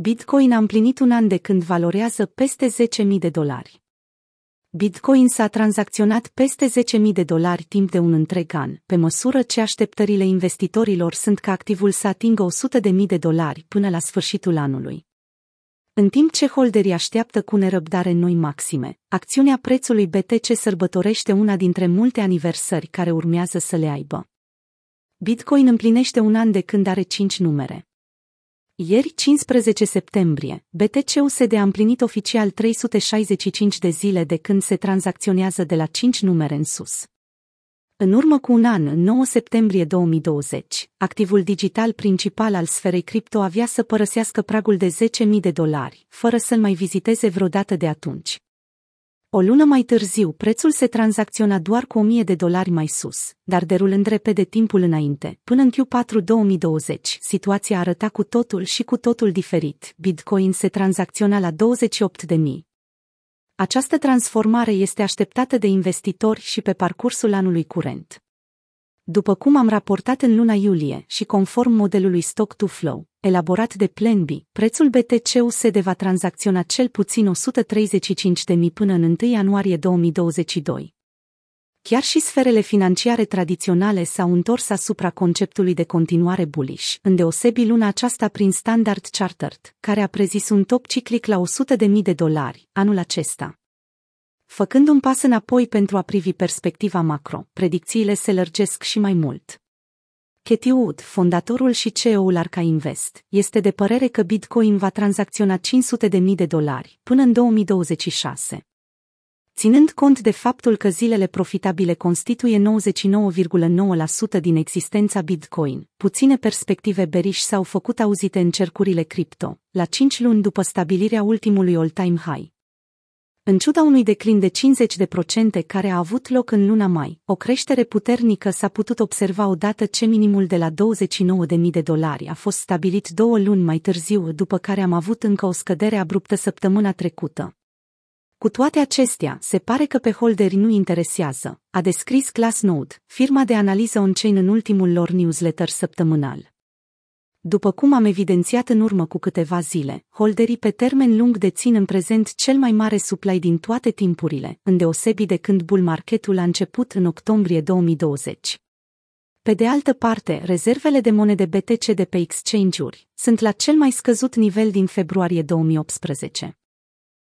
Bitcoin a împlinit un an de când valorează peste $10.000. Bitcoin s-a tranzacționat peste $10.000 timp de un întreg an, pe măsură ce așteptările investitorilor sunt ca activul să atingă $100.000 până la sfârșitul anului. În timp ce holderii așteaptă cu nerăbdare noi maxime, acțiunea prețului BTC sărbătorește una dintre multe aniversări care urmează să le aibă. Bitcoin împlinește un an de când are 5 numere. Ieri, 15 septembrie, BTC-USD a împlinit oficial 365 de zile de când se tranzacționează de la 5 numere în sus. În urmă cu un an, în 9 septembrie 2020, activul digital principal al sferei cripto avea să părăsească pragul de $10.000, fără să-l mai viziteze vreodată de atunci. O lună mai târziu, prețul se tranzacționa doar cu $1.000 mai sus, dar derulând repede timpul înainte, până în Q4 2020, situația arăta cu totul și cu totul diferit. Bitcoin se tranzacționa la 28.000. Această transformare este așteptată de investitori și pe parcursul anului curent. După cum am raportat în luna iulie și conform modelului Stock to Flow, elaborat de Plan B, prețul BTC-USD va tranzacționa cel puțin 135.000 până în 1 ianuarie 2022. Chiar și sferele financiare tradiționale s-au întors asupra conceptului de continuare bullish, îndeosebi luna aceasta prin Standard Chartered, care a prezis un top ciclic la $100.000 anul acesta. Făcând un pas înapoi pentru a privi perspectiva macro, predicțiile se lărgesc și mai mult. Cathie Wood, fondatorul și CEO-ul Arca Invest, este de părere că Bitcoin va tranzacționa $500.000 până în 2026. Ținând cont de faptul că zilele profitabile constituie 99,9% din existența Bitcoin, puține perspective bearish s-au făcut auzite în cercurile cripto, la 5 luni după stabilirea ultimului all-time high. În ciuda unui declin de 50% care a avut loc în luna mai, o creștere puternică s-a putut observa odată ce minimul de la $29.000 a fost stabilit 2 luni mai târziu, după care am avut încă o scădere abruptă săptămâna trecută. Cu toate acestea, se pare că pe holderi nu interesează, a descris ClassNode, firma de analiză on-chain, în ultimul lor newsletter săptămânal. După cum am evidențiat în urmă cu câteva zile, holderii pe termen lung dețin în prezent cel mai mare supply din toate timpurile, îndeosebi de când bull marketul a început în octombrie 2020. Pe de altă parte, rezervele de monede BTC de pe exchange-uri sunt la cel mai scăzut nivel din februarie 2018.